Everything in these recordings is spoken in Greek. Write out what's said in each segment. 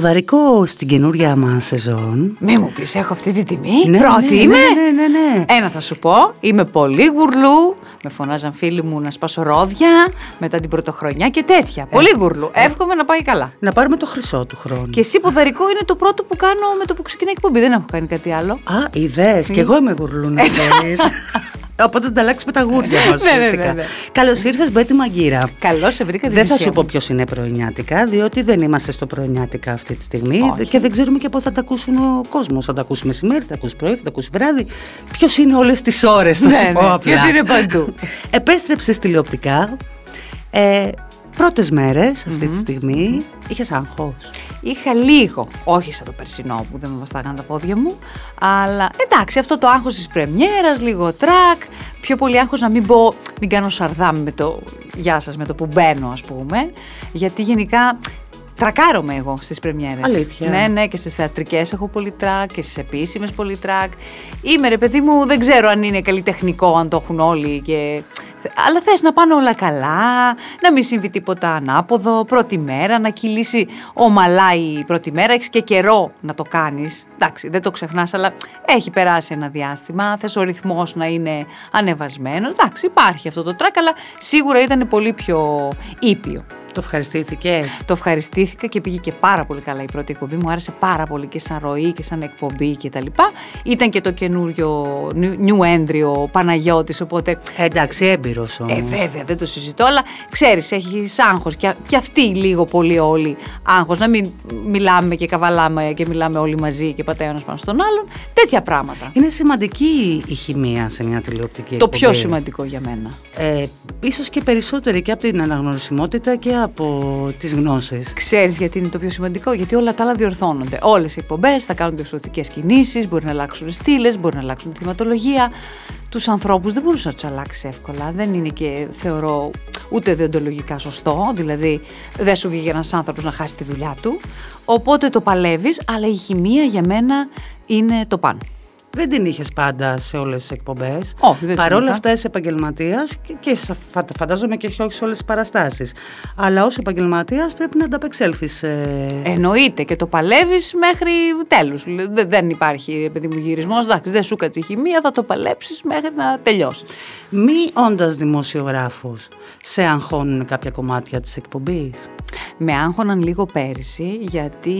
ποδαρικό στην καινούρια μας σεζόν. Μη μου πεις, έχω αυτή τη τιμή. Ναι, πρώτη είμαι. Ναι. Ένα θα σου πω. Είμαι πολύ γουρλού. Με φωνάζαν φίλοι μου να σπάσω ρόδια μετά την πρωτοχρονιά και τέτοια. Πολύ γουρλού. Εύχομαι να πάει καλά. Να πάρουμε το χρυσό του χρόνου. Και εσύ ποδαρικό είναι το πρώτο που κάνω με το που ξεκινάει η εκπομπή. Δεν έχω κάνει κάτι άλλο. Α, ιδέες. Και εγώ είμαι γουρλού να ξέρεις. Οπότε ανταλλάξουμε τα γούρια μας ουσιαστικά. Ναι. Καλώς ήρθες, Μπέττυ Μαγγίρα. Καλώς σε βρήκα. Δεν θα σου πω ποιος είναι πρωινιάτικα, διότι δεν είμαστε στο πρωινιάτικα αυτή τη στιγμή. Όχι. Και δεν ξέρουμε και πότε θα τα ακούσουν ο κόσμος. Θα τα ακούσει μεσημέρι, θα τα ακούσει πρωί, θα τα ακούσει βράδυ. Ποιος είναι όλες τις ώρες, θα σου πω απλά. Ποιος είναι παντού. Επέστρεψες τηλεοπτικά. Πρώτες μέρες αυτή τη στιγμή. Είχες άγχος? Είχα λίγο, όχι σαν το περσινό που δεν με βαστάγαν τα πόδια μου, αλλά εντάξει, αυτό το άγχος της πρεμιέρας, λίγο τρακ, πιο πολύ άγχος να μην πω, μην κάνω σαρδάμι με το γεια σας, με το που μπαίνω ας πούμε, γιατί γενικά τρακάρομαι εγώ στις πρεμιέρες. Αλήθεια? Ναι, και στις θεατρικές έχω πολύ τρακ και στις επίσημες πολύ τρακ. Είμαι ρε παιδί μου, δεν ξέρω αν είναι καλλιτεχνικό, αν το έχουν όλοι και... Αλλά θες να πάνε όλα καλά, να μην συμβεί τίποτα ανάποδο, πρώτη μέρα, να κυλήσει ομαλά η πρώτη μέρα, έχεις και καιρό να το κάνεις. Εντάξει, δεν το ξεχνάς, αλλά έχει περάσει ένα διάστημα, θες ο ρυθμός να είναι ανεβασμένος. Εντάξει, υπάρχει αυτό το τρακ, αλλά σίγουρα ήταν πολύ πιο ήπιο. Το ευχαριστήθηκες? Το ευχαριστήθηκα και πήγε και πάρα πολύ καλά η πρώτη εκπομπή. Μου άρεσε πάρα πολύ και σαν ροή και σαν εκπομπή και τα λοιπά. Ήταν και το καινούριο new entry ο Παναγιώτης, οπότε... Εντάξει, έμπειρος όμως. Βέβαια, δεν το συζητώ, αλλά ξέρεις, έχεις άγχος και αυτοί λίγο πολύ όλοι άγχος. Να μην μιλάμε και καβαλάμε και μιλάμε όλοι μαζί και πατάει ένας πάνω στον άλλον. Τέτοια πράγματα. Είναι σημαντική η χημεία σε μια τηλεοπτική εκπομπή. Το πιο σημαντικό για μένα. Ίσως και περισσότερη και από την αναγνωρισιμότητα και από τις γνώσεις. Ξέρεις γιατί είναι το πιο σημαντικό? Γιατί όλα τα άλλα διορθώνονται. Όλες οι εκπομπές θα κάνουν διορθωτικές κινήσεις, μπορεί να αλλάξουν στήλες, μπορεί να αλλάξουν τη θεματολογία. Τους ανθρώπους δεν μπορούσα να τους αλλάξει εύκολα. Δεν είναι και θεωρώ ούτε δεοντολογικά σωστό. Δηλαδή δεν σου βγήκε ένας άνθρωπος να χάσει τη δουλειά του. Οπότε το παλεύεις, αλλά η χημεία για μένα είναι το πάνω. Δεν την είχες πάντα σε όλες τις εκπομπές. Παρόλα αυτά είσαι επαγγελματίας και φαντάζομαι και όχι σε όλες τις παραστάσεις. Αλλά ως επαγγελματίας πρέπει να ανταπεξέλθεις. Εννοείται, και το παλεύεις μέχρι τέλους. Δεν υπάρχει παιδί μου γυρισμός. Εντάξει, δεν σου κάτσε η χημεία, θα το παλέψεις μέχρι να τελειώσει. Μη όντας δημοσιογράφος, σε αγχώνουν κάποια κομμάτια της εκπομπής? Με άγχωναν λίγο πέρυσι, γιατί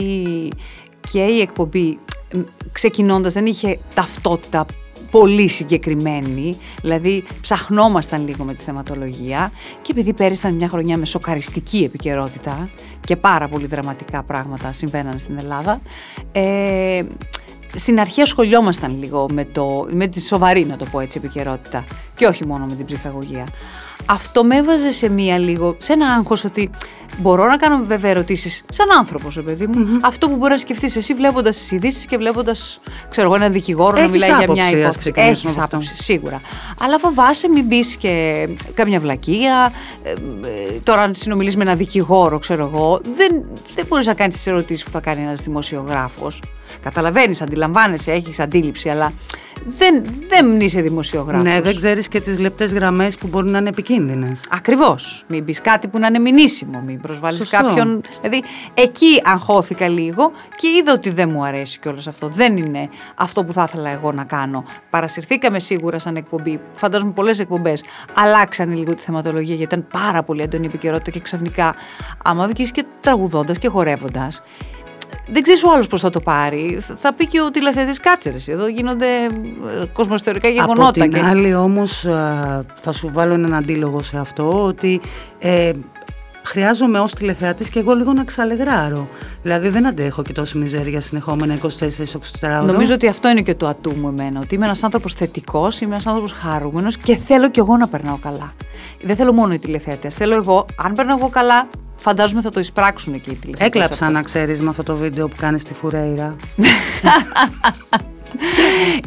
και η εκπομπή... ξεκινώντας δεν είχε ταυτότητα πολύ συγκεκριμένη, δηλαδή ψαχνόμασταν λίγο με τη θεματολογία, και επειδή πέρυσι ήταν μια χρονιά με σοκαριστική επικαιρότητα και πάρα πολύ δραματικά πράγματα συμβαίναν στην Ελλάδα, στην αρχή ασχολιόμασταν λίγο με τη σοβαρή, να το πω έτσι, επικαιρότητα και όχι μόνο με την ψυχαγωγία. Αυτό με έβαζε σε ένα άγχος, ότι μπορώ να κάνω βέβαια ερωτήσεις σαν άνθρωπος, παιδί μου. Αυτό που μπορεί να σκεφτείς εσύ βλέποντας τις ειδήσεις και βλέποντας, ξέρω εγώ, έναν δικηγόρο να μιλάει για μια υπόθεση. Έχεις άποψη, σίγουρα. Αλλά φοβάσαι μην πεις και κάμια βλακεία. Τώρα, αν συνομιλείς με έναν δικηγόρο, ξέρω εγώ, δεν μπορείς να κάνεις τις ερωτήσεις που θα κάνει ένας δημοσιογράφος. Καταλαβαίνεις, αντιλαμβάνεσαι, έχεις αντίληψη, αλλά δεν είσαι δημοσιογράφος. Ναι, δεν ξέρεις και τις λεπτές γραμμές που μπορούν να είναι επικίνδυνες. Ακριβώς. Μην πεις κάτι που να είναι μηνύσιμο, μην προσβάλλεις κάποιον. Δηλαδή, εκεί αγχώθηκα λίγο και είδα ότι δεν μου αρέσει κιόλας αυτό. Δεν είναι αυτό που θα ήθελα εγώ να κάνω. Παρασυρθήκαμε σίγουρα σαν εκπομπή. Φαντάζομαι πολλές εκπομπές αλλάξανε λίγο τη θεματολογία, γιατί ήταν πάρα πολύ έντονη η επικαιρότητα και ξαφνικά, άμα βγεις και τραγουδώντας και χορεύοντας, δεν ξέρεις ο άλλος πώς θα το πάρει. Θα πει και ο τηλεθεατής, κάτσε ρε, εδώ γίνονται κοσμοϊστορικά γεγονότα. Από την άλλη όμως θα σου βάλω έναν αντίλογο σε αυτό, ότι χρειάζομαι ως τηλεθεατής και εγώ λίγο να ξαλεγράρω. Δηλαδή δεν αντέχω και τόση μιζέρια συνεχόμενα 24-24 ώρες. Νομίζω ότι αυτό είναι και το ατού μου εμένα, ότι είμαι ένας άνθρωπος θετικός, είμαι ένας άνθρωπος χαρούμενος και θέλω κι εγώ να περνάω καλά. Δεν θέλω μόνο οι τηλεθεατές, θέλω εγώ. Αν περνάω εγώ καλά, φαντάζομαι θα το εισπράξουν εκεί οι τηλεθεατές. Έκλαψα, να ξέρεις, με αυτό το βίντεο που κάνεις στη Φουρέιρα.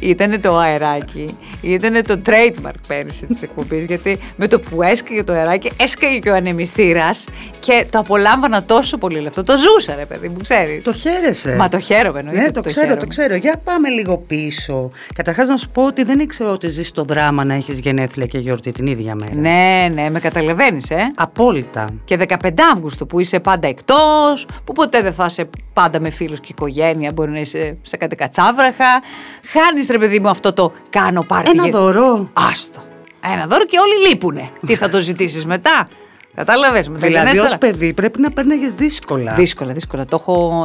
Ήτανε το αεράκι, ήτανε το trademark πέρυσι της εκπομπής, γιατί με το που έσκαγε το αεράκι, έσκαγε και ο ανεμιστήρας και το απολάμβανα τόσο πολύ λεφτό. Το ζούσα, ρε παιδί μου, ξέρεις. Το χαίρεσαι. Μα το χαίρομαι, εννοείται. Ναι, το ξέρω. Για πάμε λίγο πίσω. Καταρχάς, να σου πω ότι δεν ήξερα ότι ζεις στο δράμα να έχεις γενέθλια και γιορτή την ίδια μέρα. Ναι, με καταλαβαίνεις, ε. Απόλυτα. Και 15 Αύγουστο που είσαι πάντα εκτός, που ποτέ δεν θα είσαι πάντα με φίλους και οικογένεια, μπορεί να είσαι σε κάτι κατσάβραχα. Χάνεις, ρε παιδί μου, αυτό το κάνω πάρτι. Ένα δώρο. Άστο. Ένα δώρο και όλοι λείπουνε. Τι θα το ζητήσεις μετά. Κατάλαβες. Δηλαδή, ως παιδί πρέπει να παίρναγες δύσκολα. Δύσκολα. Το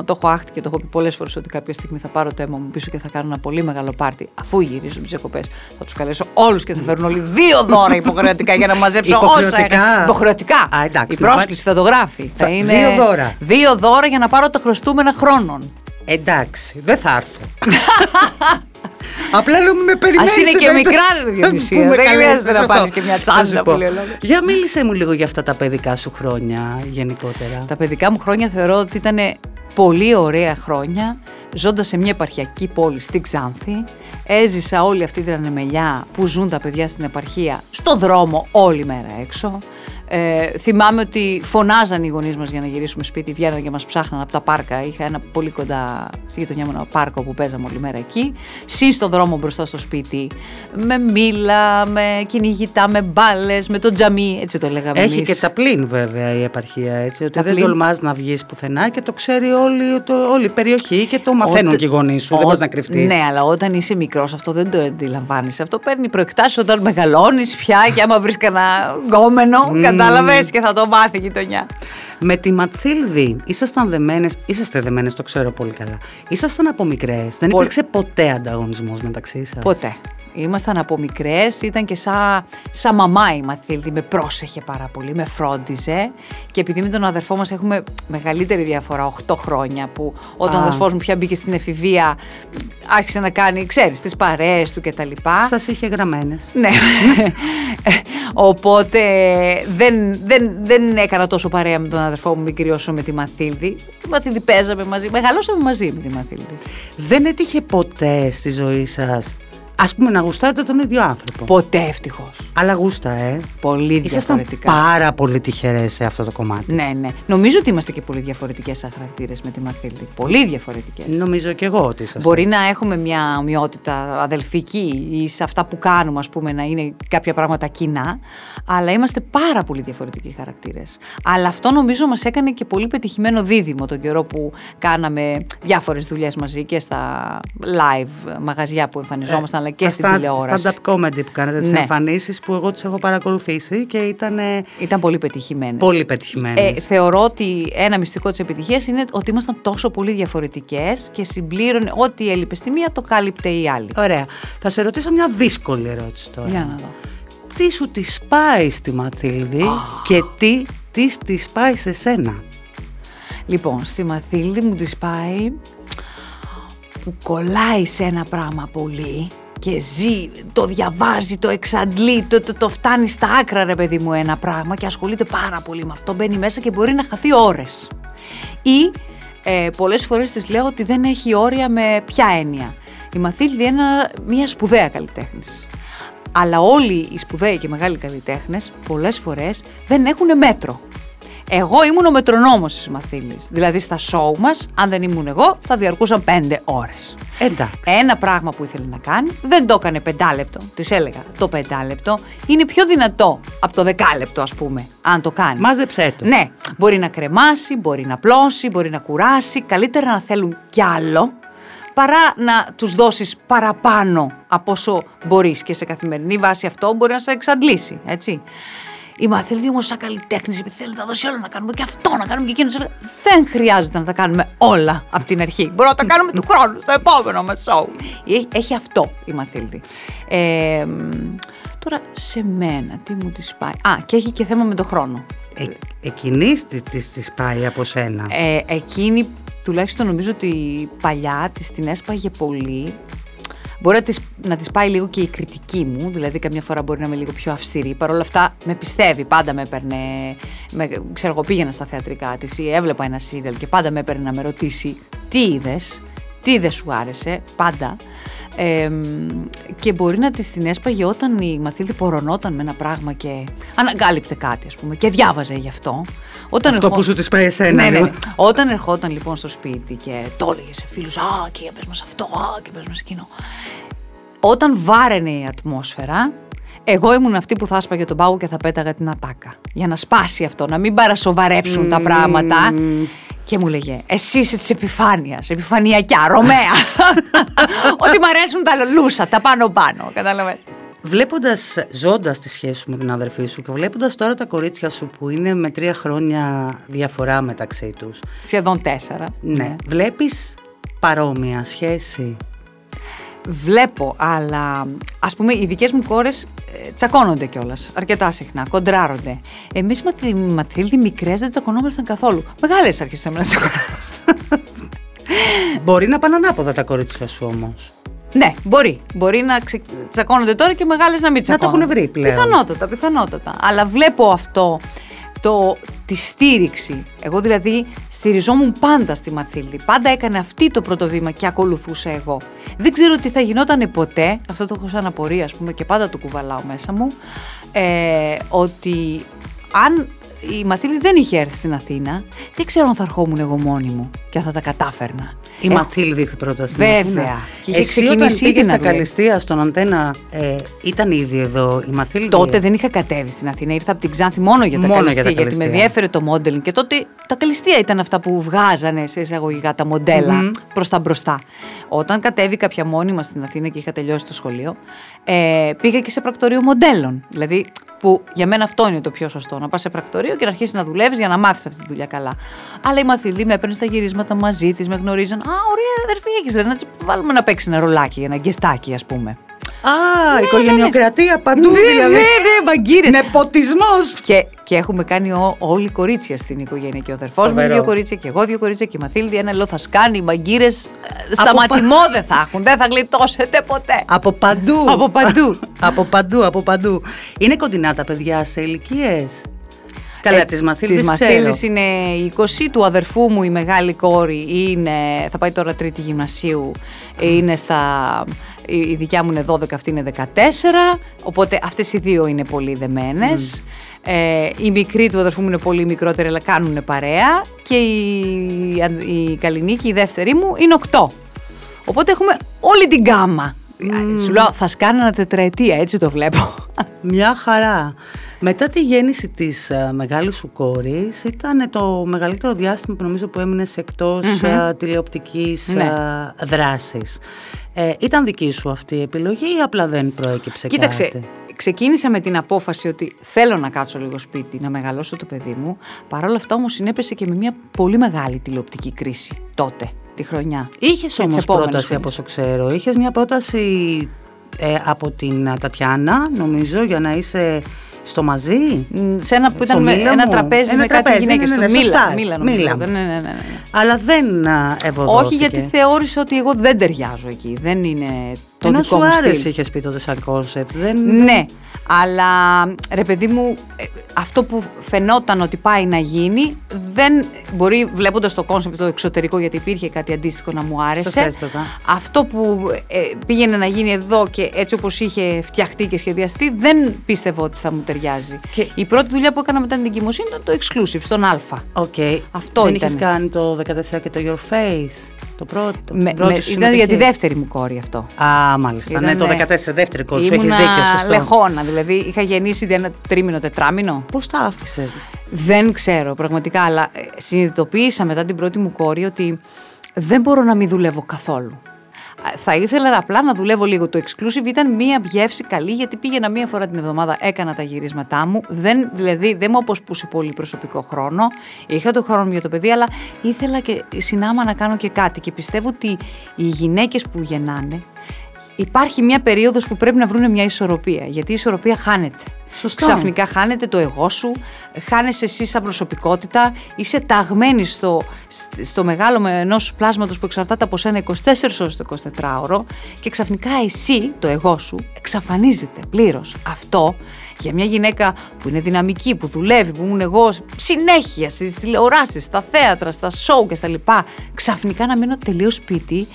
έχω άχτη και το έχω πει πολλές φορές ότι κάποια στιγμή θα πάρω το αίμα μου πίσω και θα κάνω ένα πολύ μεγάλο πάρτι. Αφού γυρίσω τις διακοπές, θα τους καλέσω όλους και θα φέρουν όλοι 2 δώρα υποχρεωτικά για να μαζέψω όσα έκανα. Υποχρεωτικά. Α, εντάξει, η πρόσκληση θα το γράφει. Θα είναι 2 δώρα. 2 δώρα για να πάρω τα χρωστούμενα χρόνων. Εντάξει, δεν θα έρθω. Απλά λέω με περιμένεις. Ας είναι και μικρά διονυσία. Δεν χρειάζεται να πάρεις και μια τσάντα που λέω. Για μίλησέ μου λίγο για αυτά τα παιδικά σου χρόνια γενικότερα. Τα παιδικά μου χρόνια θεωρώ ότι ήταν πολύ ωραία χρόνια. Ζώντας σε μια επαρχιακή πόλη στην Ξάνθη, έζησα όλη αυτή την ανεμελιά που ζουν τα παιδιά στην επαρχία, στο δρόμο όλη μέρα έξω. Θυμάμαι ότι φωνάζαν οι γονείς μας για να γυρίσουμε σπίτι, βγαίναν και μας ψάχναν από τα πάρκα. Είχα ένα πολύ κοντά στη γειτονιά μου ένα πάρκο που παίζαμε όλη μέρα εκεί. Συν στο δρόμο μπροστά στο σπίτι, με μήλα, με κυνηγητά, με μπάλες, με το τζαμί, έτσι το λέγαμε εμείς. Έχει και τα πλήν βέβαια η επαρχία, έτσι, ότι δεν τολμάς να βγεις πουθενά και το ξέρει όλη η περιοχή και το μαθαίνουν και οι γονείς σου, δεν μπορείς να κρυφτείς. Ναι, αλλά όταν είσαι μικρός αυτό δεν το αντιλαμβάνεις. Αυτό παίρνει προεκτάσεις όταν μεγαλώνεις πια και άμα βρεις κανένα γκόμενο. Κατάλαβες και θα το μάθει η γειτονιά. Με τη Ματθίλδη είσαστε δεμένες, το ξέρω πολύ καλά. Ήσασταν από μικρές, δεν υπήρξε ποτέ ανταγωνισμός μεταξύ σας. Ποτέ. Ήμασταν από μικρές, ήταν και σαν μαμά η Ματθίλδη, με πρόσεχε πάρα πολύ, με φρόντιζε. Και επειδή με τον αδερφό μας έχουμε μεγαλύτερη διαφορά, 8 χρόνια, που όταν ο αδερφός μου πια μπήκε στην εφηβεία, άρχισε να κάνει, ξέρεις, τις παρέες του κτλ. Σας είχε γραμμένες. Ναι. Οπότε δεν έκανα τόσο παρέα με τον αδερφό μου, μην κρυώσω με τη Ματθίλδη. Τη Ματθίλδη παίζαμε μαζί, μεγαλώσαμε μαζί με τη Ματθίλδη. Δεν έτυχε ποτέ στη ζωή σας, ας πούμε, να γουστάρετε τον ίδιο άνθρωπο? Ποτέ, ευτυχώς. Αλλά γούστα, πολύ διαφορετικά. Ήσασταν πάρα πολύ τυχερές σε αυτό το κομμάτι. Ναι. Νομίζω ότι είμαστε και πολύ διαφορετικές σαν χαρακτήρες με τη Ματθίλδη. Πολύ διαφορετικές. Νομίζω και εγώ ότι ήσασταν. Μπορεί να έχουμε μια ομοιότητα αδελφική ή σε αυτά που κάνουμε, ας πούμε, να είναι κάποια πράγματα κοινά. Αλλά είμαστε πάρα πολύ διαφορετικοί χαρακτήρες. Αλλά αυτό νομίζω μας έκανε και πολύ πετυχημένο δίδυμο τον καιρό που κάναμε διάφορες δουλειές μαζί και στα live μαγαζιά που εμφανιζόμασταν. Αλλά και στην τηλεόραση. Stand-up comedy που κάνετε, τις εμφανίσεις που εγώ τις έχω παρακολουθήσει και ήταν πολύ πετυχημένες. Θεωρώ ότι ένα μυστικό της επιτυχίας είναι ότι ήμασταν τόσο πολύ διαφορετικές και συμπλήρωνε ό,τι έλειπε στη μία το κάλυπτε η άλλη. Ωραία. Θα σε ρωτήσω μια δύσκολη ερώτηση τώρα. Για να δω. Τι σου τη σπάει στη Ματθίλδη και τι τη σπάει σε σένα? Λοιπόν, στη Ματθίλδη μου τη σπάει που κολλάει σε ένα πράγμα πολύ και ζει, το διαβάζει, το εξαντλεί, το φτάνει στα άκρα, ρε παιδί μου, ένα πράγμα και ασχολείται πάρα πολύ με αυτό, μπαίνει μέσα και μπορεί να χαθεί ώρες. Ή πολλές φορές της λέω ότι δεν έχει όρια με ποια έννοια. Η Ματθίλδη είναι μια σπουδαία καλλιτέχνης. Αλλά όλοι οι σπουδαίοι και μεγάλοι καλλιτέχνες πολλές φορές δεν έχουν μέτρο. Εγώ ήμουν ο μετρονόμος της Ματθίλδης. Δηλαδή στα σόου μας, αν δεν ήμουν εγώ, θα διαρκούσαν 5 ώρες. Εντάξει. Ένα πράγμα που ήθελε να κάνει, δεν το έκανε 5 λεπτό. Της έλεγα, το 5 λεπτό είναι πιο δυνατό από το 10 λεπτό, ας πούμε, αν το κάνει. Μάζεψέ το. Ναι, μπορεί να κρεμάσει, μπορεί να πλώσει, μπορεί να κουράσει. Καλύτερα να θέλουν κι άλλο, παρά να τους δώσεις παραπάνω από όσο μπορείς. Και σε καθημερινή βάση αυτό μπορεί να σε εξαντλήσει, έτσι. Η Ματθίλδη όμως σαν καλλιτέχνης θέλει να δώσει όλα, να κάνουμε και αυτό, να κάνουμε και εκείνο. Δεν χρειάζεται να τα κάνουμε όλα από την αρχή. Μπορούμε να τα κάνουμε του χρόνου, στο επόμενο μας show. Έχει αυτό η Ματθίλδη. Τώρα σε μένα, τι μου τη πάει. Και έχει και θέμα με το χρόνο. Εκείνη τη πάει από σένα. Εκείνη τουλάχιστον νομίζω ότι παλιά τη την έσπαγε πολύ. Μπορεί να της πάει λίγο και η κριτική μου, δηλαδή καμιά φορά μπορεί να είμαι λίγο πιο αυστηρή. Παρ' όλα αυτά με πιστεύει, πάντα με έπαιρνε. Ξέρω εγώ, πήγαινα στα θεατρικά της ή έβλεπα ένα σύριαλ και πάντα με έπαιρνε να με ρωτήσει τι είδες, τι δεν σου άρεσε, πάντα. Και μπορεί να της την έσπαγε όταν η Ματθίλδη πορωνόταν με ένα πράγμα και ανακάλυπτε κάτι, ας πούμε, και διάβαζε γι' αυτό. Αυτό που σου τη πάει εσένα. Ναι, ναι. Όταν ερχόταν λοιπόν στο σπίτι και το έλεγε σε φίλους, α, και πες μας αυτό, α, και πες μας εκείνο. Όταν βάραινε η ατμόσφαιρα, εγώ ήμουν αυτή που θα έσπαγε τον πάγο και θα πέταγα την ατάκα. Για να σπάσει αυτό, να μην παρασοβαρέψουν τα πράγματα. Και μου λέγε, εσύ είσαι της επιφάνειας, επιφανειακιά, Ρωμαία. Ότι μ' αρέσουν τα λουλούσα, τα πάνω-πάνω, κατάλαβες. Βλέποντας, ζώντας τη σχέση σου με την αδερφή σου και βλέποντας τώρα τα κορίτσια σου που είναι με 3 χρόνια διαφορά μεταξύ τους. Σχεδόν 4. Ναι. Ναι. Βλέπεις παρόμοια σχέση? Βλέπω, αλλά ας πούμε οι δικές μου κόρες τσακώνονται κιόλας αρκετά συχνά, κοντράρονται. Εμείς με τη Ματθίλδη μικρές δεν τσακωνόμασταν καθόλου. Μεγάλες αρχίσαμε να τσακωνόμασταν. Μπορεί να πάνε ανάποδα τα κορίτσια σου όμως. Ναι, μπορεί. Μπορεί να τσακώνονται τώρα και μεγάλες να μην τσακώνονται. Να το έχουν βρει πλέον. Πιθανότατα, πιθανότατα. Αλλά βλέπω αυτό, τη στήριξη. Εγώ δηλαδή στηριζόμουν πάντα στη Ματθίλδη. Πάντα έκανε αυτή το πρώτο βήμα και ακολουθούσα εγώ. Δεν ξέρω τι θα γινόταν ποτέ, αυτό το έχω σαν απορία, ας πούμε, και πάντα το κουβαλάω μέσα μου, ότι αν η Ματθίλδη δεν είχε έρθει στην Αθήνα, δεν ξέρω αν θα ερχόμουν εγώ μόνη μου και αν θα τα κατάφερνα. Η Ματθίλδη ήρθε πρώτα στην Αθήνα. Βέβαια. Εσύ όταν πήγες στα Καλυστία στον Αντένα, ήταν ήδη εδώ η Ματθίλδη? Τότε δεν είχα κατέβει στην Αθήνα. Ήρθα από την Ξάνθη μόνο για τα Καλυστία, γιατί με διέφερε το μόντελινγκ. Και τότε τα Καλυστία ήταν αυτά που βγάζανε σε εισαγωγικά τα μοντέλα προς τα μπροστά. Όταν κατέβηκα πια μόνιμα στην Αθήνα και είχα τελειώσει το σχολείο, πήγα και σε πρακτορείο μοντέλων. Δηλαδή, που για μένα αυτό είναι το πιο σωστό. Να πας σε πρακτορείο και να αρχίσεις να δουλεύεις για να μάθεις αυτή τη δουλειά καλά. Αλλά η Ματθίλδη με έπαιρνε στα γυρίσματα μαζί της, με γνωρίζαν. Α, ωραία, αδερφή, έχεις ρε, να βάλουμε να παίξει ένα ρολάκι, ένα γκεστάκι, ας πούμε. Α, ναι, οικογενειοκρατία, ναι, ναι, παντού δηλαδή. Ναι, ναι, Μαγγίρε. Νεποτισμός. Και έχουμε κάνει όλοι κορίτσια στην οικογένεια. Και ο αδερφός μου 2 κορίτσια, και εγώ 2 κορίτσια, και η Ματθίλδη ένα λοθασκάνι. Οι μαγκύρες σταματημό δεν θα έχουν, δεν θα γλιτώσετε ποτέ. Από παντού. Από παντού. από παντού. Είναι κοντινά τα παιδιά σε ηλικίες? Καλά, της Ματθίλδης ξέρω. Είναι η 20, του αδερφού μου η μεγάλη κόρη είναι, θα πάει τώρα 3η γυμνασίου, είναι στα... Η δικιά μου είναι 12, αυτή είναι 14, οπότε αυτές οι δύο είναι πολύ δεμένες. Η μικρή του αδερφού μου είναι πολύ μικρότερη, αλλά κάνουν παρέα. Και η Καληνίκη, η δεύτερη μου, είναι 8. Οπότε έχουμε όλη την γκάμα. Σου λέω, θα σκάνανα 4ετία, έτσι το βλέπω. Μια χαρά. Μετά τη γέννηση της μεγάλης σου κόρης, ήταν το μεγαλύτερο διάστημα που νομίζω που έμεινες εκτός τηλεοπτικής δράσης. Ήταν δική σου αυτή η επιλογή ή απλά δεν προέκυψε? Κοίταξε, κάτι? Κοίταξε, ξεκίνησα με την απόφαση ότι θέλω να κάτσω λίγο σπίτι, να μεγαλώσω το παιδί μου. Παρ' όλα αυτά όμως συνέπεσε και με μια πολύ μεγάλη τηλεοπτική κρίση τότε, τη χρονιά. Είχες όμως πρόταση, από όσο ξέρω. Είχες μια πρόταση από την Τατιάνα, νομίζω, για να είσαι... Στο μαζί. Σε ένα που ήταν με ένα τραπέζι με κάτι γυναίκες. Ναι, ναι, ναι, Μίλα. Ναι. Αλλά δεν ευωδόθηκε. Όχι, γιατί θεώρησε ότι εγώ δεν ταιριάζω εκεί. Δεν είναι το ενώ δικό μου στυλ. Ενώ σου άρεσε, είχες πει τότε σαν κόνσεπτ. Ναι, αλλά ρε παιδί μου, αυτό που φαινόταν ότι πάει να γίνει, δεν μπορεί, βλέποντας το κόνσεπτ το εξωτερικό, γιατί υπήρχε κάτι αντίστοιχο να μου άρεσε. Σαφέστατα. Αυτό που πήγαινε να γίνει εδώ και έτσι όπως είχε φτιαχτεί και σχεδιαστεί, δεν πίστευα ότι θα μου ταιριάζει. Και... Η πρώτη δουλειά που έκανα μετά την εγκυμοσύνη ήταν το Exclusive, στον Alpha. Okay. Αυτό δεν είχες κάνει το 14 και το Your Face, το πρώτο? Ήταν για τη δεύτερη μου κόρη αυτό. Α, μάλιστα. Ήταν, ναι, το 14, δεύτερη κόρη. Έχεις δίκιο, σωστό. Λεχόνα, δηλαδή είχα γεννήσει ένα 3-4 μήνο. Πώς τα άφησες? Δεν ξέρω πραγματικά, αλλά συνειδητοποίησα μετά την πρώτη μου κόρη ότι δεν μπορώ να μην δουλεύω καθόλου. Θα ήθελα απλά να δουλεύω λίγο. Το Exclusive ήταν μία γεύση καλή, γιατί πήγαινα μία φορά την εβδομάδα, έκανα τα γυρίσματά μου. Δεν μου αποσπούσε πολύ προσωπικό χρόνο. Είχα το χρόνο για το παιδί, αλλά ήθελα και συνάμα να κάνω και κάτι. Και πιστεύω ότι οι γυναίκες που γεννάνε, υπάρχει μία περίοδος που πρέπει να βρουν μια ισορροπία. Γιατί η ισορροπία χάνεται. Σωστό. Ξαφνικά χάνεται το εγώ σου, χάνεσαι εσύ σαν προσωπικότητα, είσαι ταγμένη στο μεγάλο ενός πλάσματος που εξαρτάται από σένα 24 ώρες το 24ωρο, και ξαφνικά εσύ, το εγώ σου, εξαφανίζεται πλήρως. Αυτό για μια γυναίκα που είναι δυναμική, που δουλεύει, που ήμουν εγώ συνέχεια στις τηλεοράσεις, στα θέατρα, στα σόου και στα λοιπά, ξαφνικά να μείνω τελείως σπίτι.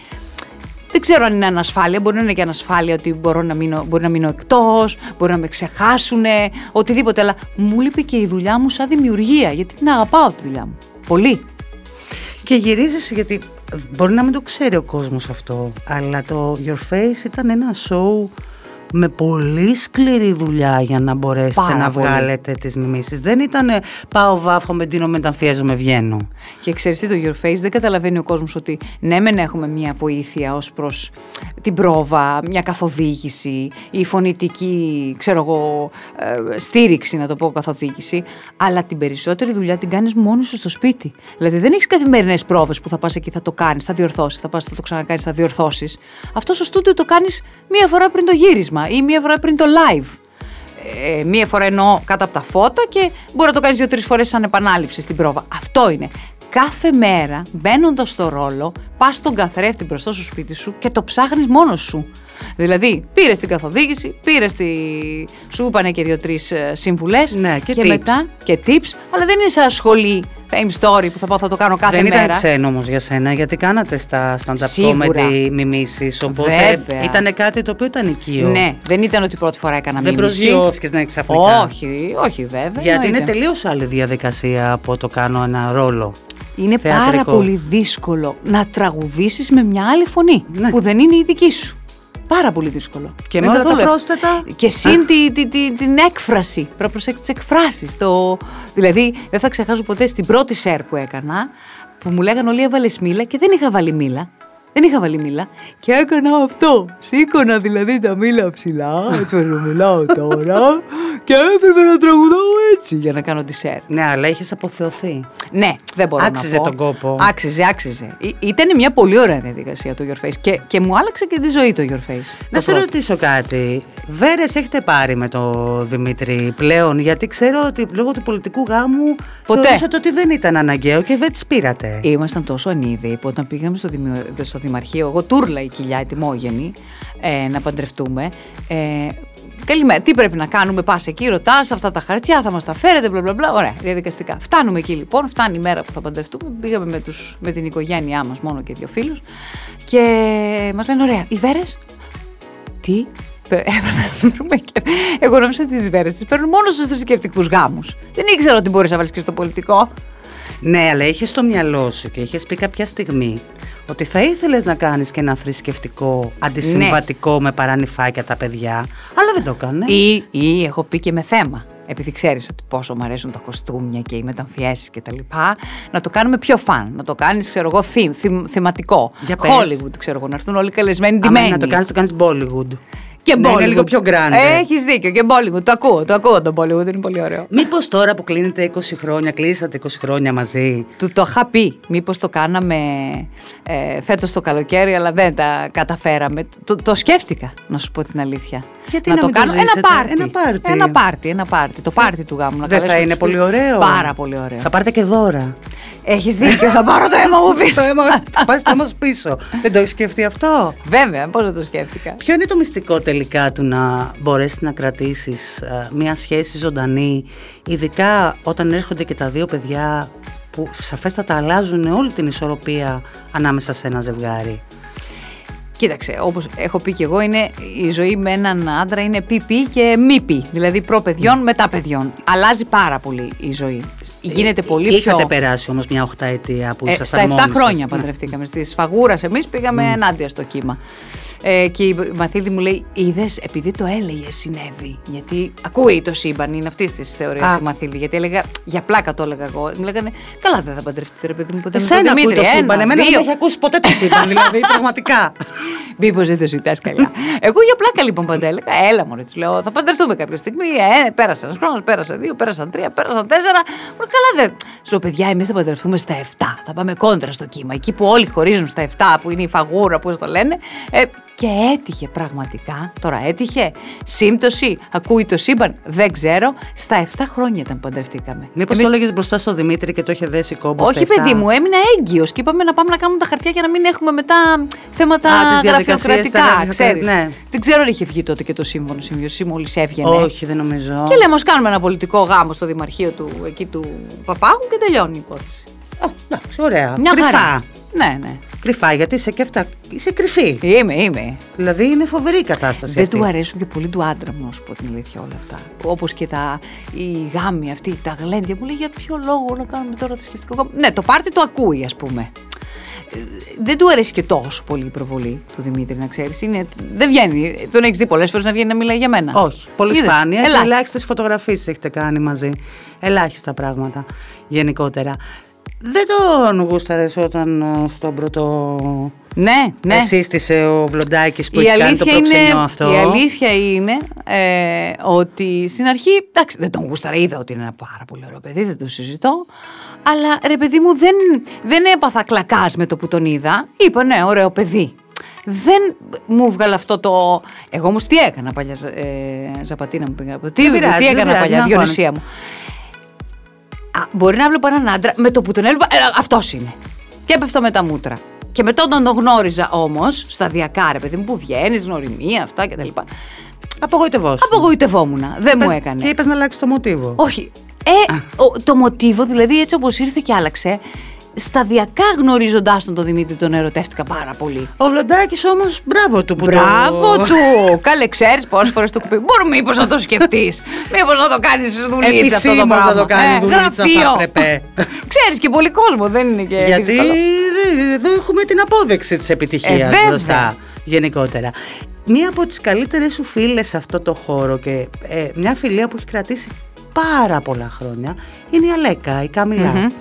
Δεν ξέρω αν είναι ανασφάλεια, μπορεί να είναι και ανασφάλεια ότι μπορεί να μείνω εκτός, μπορεί να με ξεχάσουνε, οτιδήποτε. Αλλά μου λείπει και η δουλειά μου σαν δημιουργία, γιατί την αγαπάω τη δουλειά μου. Πολύ. Και γυρίζεις, γιατί μπορεί να μην το ξέρει ο κόσμος αυτό, αλλά το Your Face ήταν ένα σοου με πολύ σκληρή δουλειά για να μπορέσετε να βγάλετε τις μιμήσεις. Δεν ήταν πάω βάφω, με ντύνω, μεταμφιέζομαι, βγαίνω. Και ξέρεις τι, το Your Face δεν καταλαβαίνει ο κόσμος ότι ναι μεν έχουμε μια βοήθεια ως προς την πρόβα, μια καθοδήγηση, η φωνητική, ξέρω εγώ, στήριξη, να το πω καθοδήγηση, αλλά την περισσότερη δουλειά την κάνεις μόνος σου στο σπίτι. Δηλαδή δεν έχεις καθημερινές πρόβες που θα πας εκεί, θα το κάνεις, θα διορθώσεις, θα πας, θα το ξανακάνεις, θα διορθώσεις. Αυτό στο στούντιο το κάνεις μία φορά πριν το γύρισμα ή μία φορά πριν το live. Μία φορά εννοώ κάτω από τα φώτα και μπορεί να το κάνεις 2-3 φορές σαν επανάληψη στην πρόβα. Αυτό είναι. Κάθε μέρα μπαίνοντας στο ρόλο, πας στον καθρέφτη μπροστά στο σπίτι σου και το ψάχνεις μόνος σου. Δηλαδή, πήρες την καθοδήγηση, σου είπανε και 2-3 συμβουλές, ναι, και tips. Μετά και tips, αλλά δεν είναι σαν σχολή. Fame story που θα πάω, θα το κάνω κάθε μέρα. Δεν ήταν ξένο όμως για σένα, γιατί κάνατε στα stand-up comedy μιμήσεις. Οπότε ήταν κάτι το οποίο ήταν οικείο. Ναι, δεν ήταν ότι πρώτη φορά έκανα μιμήσεις. Δεν προσγειώθηκες να ξαφνικά. Όχι, όχι βέβαια. Γιατί είναι τελείως άλλη διαδικασία από το κάνω ένα ρόλο. Είναι θεατρικό. Πάρα πολύ δύσκολο να τραγουδήσεις με μια άλλη φωνή, ναι, που δεν είναι η δική σου. Πάρα πολύ δύσκολο. Και με όλα τα πρόσθετα. Και συν την έκφραση. Πρέπει να προσέξεις τις εκφράσεις. Δηλαδή, δεν θα ξεχάσω ποτέ στην πρώτη σερ που έκανα, που μου λέγανε όλοι έβαλες μήλα και δεν είχα βάλει μήλα. Δεν είχα βάλει μήλα και έκανα αυτό. Σήκωνα δηλαδή τα μήλα ψηλά, έτσι όπως μιλάω τώρα, και έπρεπε να τραγουδάω έτσι για να κάνω ντισέρ. Ναι, αλλά είχες αποθεωθεί. Ναι, δεν μπορώ άξιζε να πω. Άξιζε τον κόπο. Άξιζε. Ήταν μια πολύ ωραία διαδικασία το Your Face και μου άλλαξε και τη ζωή το Your Face. Να σε ρωτήσω κάτι. Βέρες έχετε πάρει με τον Δημήτρη πλέον, γιατί ξέρω ότι λόγω του πολιτικού γάμου θεωρούσατε ότι δεν ήταν αναγκαίο και δεν τις πήρατε. Ήμασταν τόσο ανίδεοι που όταν πήγαμε στο Δημαρχείο, εγώ τούρλα η κοιλιά, η τιμόγενη, να παντρευτούμε. Καλημέρα, τι πρέπει να κάνουμε, πας εκεί, ρωτάς, αυτά τα χαρτιά θα μας τα φέρετε, μπλα μπλα μπλα. Ωραία, διαδικαστικά. Φτάνουμε εκεί λοιπόν, φτάνει η μέρα που θα παντρευτούμε. Πήγαμε με την οικογένειά μας, μόνο και 2 φίλους. Και μας λένε, ωραία, οι βέρες. Τι, εγώ νόμιζα ότι τις βέρες τις παίρνουν μόνο στους θρησκευτικούς γάμους. Δεν ήξερα ότι μπορείς να βάλεις και στο πολιτικό. Ναι, αλλά είχες στο μυαλό σου και είχες πει κάποια στιγμή ότι θα ήθελες να κάνεις και ένα θρησκευτικό αντισυμβατικό, ναι, με παρανυφάκια τα παιδιά, αλλά δεν το κάνεις. Ή έχω πει και με θέμα, επειδή ξέρεις ότι πόσο μου αρέσουν τα κοστούμια και οι μεταμφιέσεις και τα λοιπά, να το κάνουμε πιο φαν, να το κάνεις, ξέρω εγώ, θεματικό. Για πες. Hollywood, ξέρω εγώ, να έρθουν όλοι καλεσμένοι, ντυμένοι. Άμα να το κάνεις Bollywood. Ναι, είναι λίγο πιο γκράντε. Έχεις δίκιο, και Bollywood. Το ακούω τον Bollywood, είναι πολύ ωραίο. Μήπως τώρα που κλείνετε 20 χρόνια, κλείσατε 20 χρόνια μαζί. Του το είχα πει. Μήπως το κάναμε φέτος το καλοκαίρι, αλλά δεν τα καταφέραμε. Το σκέφτηκα, να σου πω την αλήθεια. Γιατί να το κάνω ένα πάρτι. Το πάρτι του γάμου. Δεν θα είναι πολύ ωραίο? Πάρα πολύ ωραίο. Θα πάρετε και δώρα. Έχεις δίκιο, θα πάρω το αίμα μου πίσω. Πάρεις το αίμα σου πίσω. Δεν το έχεις σκεφτεί αυτό? Βέβαια, πώς να το σκέφτηκα. Ποιο είναι το μυστικό τελικά του να μπορέσεις να κρατήσεις μια σχέση ζωντανή, ειδικά όταν έρχονται και τα 2 παιδιά που σαφέστατα αλλάζουν όλη την ισορροπία ανάμεσα σε ένα ζευγάρι? Κοίταξε, όπως έχω πει και εγώ, είναι η ζωή με έναν άντρα είναι πι-πι και μη-πι, δηλαδή προ-παιδιών, μετά-παιδιών. Αλλάζει πάρα πολύ η ζωή. Γίνεται πολύ πιο... Είχατε περάσει όμως μια 8 ετία που ήσασταν μόνοι σας. Στα 7 χρόνια παντρευτήκαμε. Στη σφαγούρας εμείς πήγαμε ενάντια στο κύμα. Και η Ματθίλδη μου λέει, είδες, επειδή το έλεγε συνέβη. Γιατί ακούει το σύμπαν, είναι αυτή τη θεωρία η Ματθίλδη. Γιατί έλεγα, για πλάκα το έλεγα εγώ. Μου λέγανε, καλά δεν θα παντρευτείτε ρε παιδί μου ποτέ. Εσένα ακούει το σύμπαν, εμένα δεν έχει ακούσει ποτέ το σύμπαν, δηλαδή πραγματικά. Μήπως δεν το ζητάς καλά. Εγώ για πλάκα λοιπόν πάντα έλεγα, έλα μωρέ, τους λέω, θα παντρευτούμε κάποια στιγμή. Πέρασε ένας χρόνος, πέρασαν 2, πέρασαν 3, πέρασαν 4. Μου καλά δεν. Σου λέω, παιδιά, εμείς θα παντρευτούμε στα 7. Θα πάμε κόντρα στο κύμα. Εκεί που όλοι χωρίζουν στα 7, που είναι η φαγούρα, πώς το λένε. Και έτυχε πραγματικά, τώρα έτυχε, σύμπτωση, ακούει το σύμπαν, δεν ξέρω, στα 7 χρόνια ήταν που παντρευτήκαμε. Μήπως το έλεγες μπροστά στο Δημήτρη και το είχε δέσει κόμπο? Όχι, παιδί μου, έμεινα έγκυος και είπαμε να πάμε να κάνουμε τα χαρτιά για να μην έχουμε μετά θέματα γραφειοκρατικά. Ξέρεις. Ναι. Δεν ξέρω αν είχε βγει τότε και το σύμφωνο σημείωση, μόλις έβγαινε. Όχι, δεν νομίζω. Και λέμε, ας κάνουμε ένα πολιτικό γάμο στο Δημαρχείο του Παπάγου και τελειώνει η υπόθεση. Ωραία. Κρυφά. Ναι, ναι. κρυφά, γιατί είσαι και αυτά. Είσαι κρυφή. Είμαι. Δηλαδή είναι φοβερή η κατάσταση. Δεν αυτή. Του αρέσουν και πολύ του άντρα μου, να σου πω την αλήθεια, όλα αυτά. Όπως και οι γάμοι αυτοί, τα γλέντια. Μου λέει για ποιο λόγο να κάνουμε τώρα θρησκευτικό γάμο. Ναι, το πάρτι το ακούει, ας πούμε. Δεν του αρέσει και τόσο πολύ η προβολή του Δημήτρη, να ξέρεις. Δεν βγαίνει. Τον έχεις δει πολλές φορές να βγαίνει να μιλάει για μένα? Όχι. Πολύ σπάνια. Ελάχιστες φωτογραφίες έχετε κάνει μαζί. Ελάχιστα πράγματα γενικότερα. Δεν τον γούσταρες όταν στον πρώτο. Ναι. Εσύστησε ο Βλαντάκης που έχει κάνει το προξενιό αυτό. Η αλήθεια είναι ότι στην αρχή, εντάξει, δεν τον γούσταρα. Είδα ότι είναι ένα πάρα πολύ ωραίο παιδί, δεν το συζητώ. Αλλά ρε παιδί μου, δεν έπαθα κλακάς με το που τον είδα. Είπα ναι, ωραίο παιδί. Δεν μου βγάλε αυτό το. Εγώ όμως τι έκανα παλιά? Ζαπατίνα μου πήγα. Τι έκανα παλιά, Διονυσία μου? Μπορεί να βλέπω έναν άντρα, με το που τον έβλεπα, αυτός είναι. Και έπεφτα με τα μούτρα. Και μετά όταν τον γνώριζα όμως, σταδιακά ρε παιδί μου, που βγαίνεις, γνωριμία, αυτά κτλ. Απογοητευόμουν. Δεν μου έκανε. Και είπες να αλλάξεις το μοτίβο. Όχι. Το μοτίβο, δηλαδή έτσι όπως ήρθε και άλλαξε. Σταδιακά γνωρίζοντάς τον Δημήτρη, τον ερωτεύτηκα πάρα πολύ. Ο Βλαντάκης όμως, μπράβο του που τον. Μπράβο του! Καλέ, ξέρεις πόσες φορές του κουπί. Μπορεί μήπως να το σκεφτείς. Μήπως να το κάνεις δουλίτσα αυτό το πράγμα. Να το κάνει δουλίτσα θα έπρεπε. Ξέρεις και πολύ κόσμο, δεν είναι και. Γιατί εδώ έχουμε την απόδειξη της επιτυχίας μπροστά γενικότερα. Μία από τις καλύτερες σου φίλες σε αυτό το χώρο και μια φιλία που έχει κρατήσει πάρα πολλά χρόνια είναι η Αλέκα, η Καμιλά. Mm-hmm.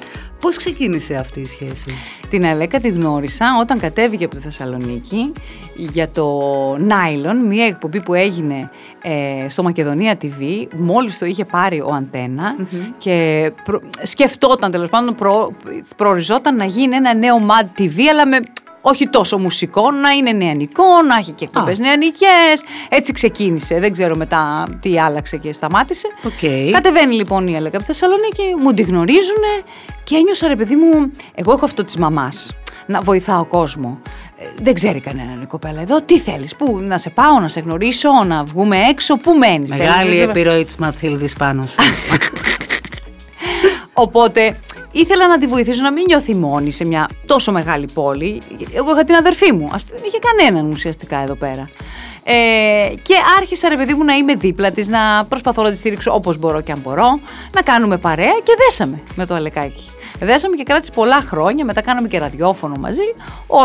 Πώς ξεκίνησε αυτή η σχέση? Την Αλέκα τη γνώρισα όταν κατέβηκε από τη Θεσσαλονίκη για το Νάιλον, μια εκπομπή που έγινε στο Μακεδονία TV. Μόλις το είχε πάρει ο Αντένα και σκεφτόταν, τέλος πάντων, προοριζόταν να γίνει ένα νέο Mad TV, αλλά με όχι τόσο μουσικό, να είναι νεανικό, να έχει και εκπομπές νεανικές. Έτσι ξεκίνησε, δεν ξέρω μετά τι άλλαξε και σταμάτησε. Κατεβαίνει λοιπόν η Αλέκα από τη Θεσσαλονίκη, μου τη γνωρίζουνε και ένιωσα, ρε παιδί μου, εγώ έχω αυτό της μαμάς, να βοηθάω κόσμο. Δεν ξέρει κανέναν η κοπέλα εδώ. Τι θέλεις, πού να σε πάω, να σε γνωρίσω, να βγούμε έξω, πού μένεις? Μεγάλη επιρροή της Ματθίλδης πάνω σου. Οπότε ήθελα να τη βοηθήσω να μην νιώθει μόνη σε μια τόσο μεγάλη πόλη. Εγώ είχα την αδερφή μου. Αυτή δεν είχε κανέναν ουσιαστικά εδώ πέρα. Και άρχισα, ρε παιδί μου, να είμαι δίπλα της, να προσπαθώ να τη στηρίξω όπως μπορώ και αν μπορώ, να κάνουμε παρέα και δέσαμε με το Αλεκάκι. Δέσαμε και κράτησε πολλά χρόνια, μετά κάναμε και ραδιόφωνο μαζί.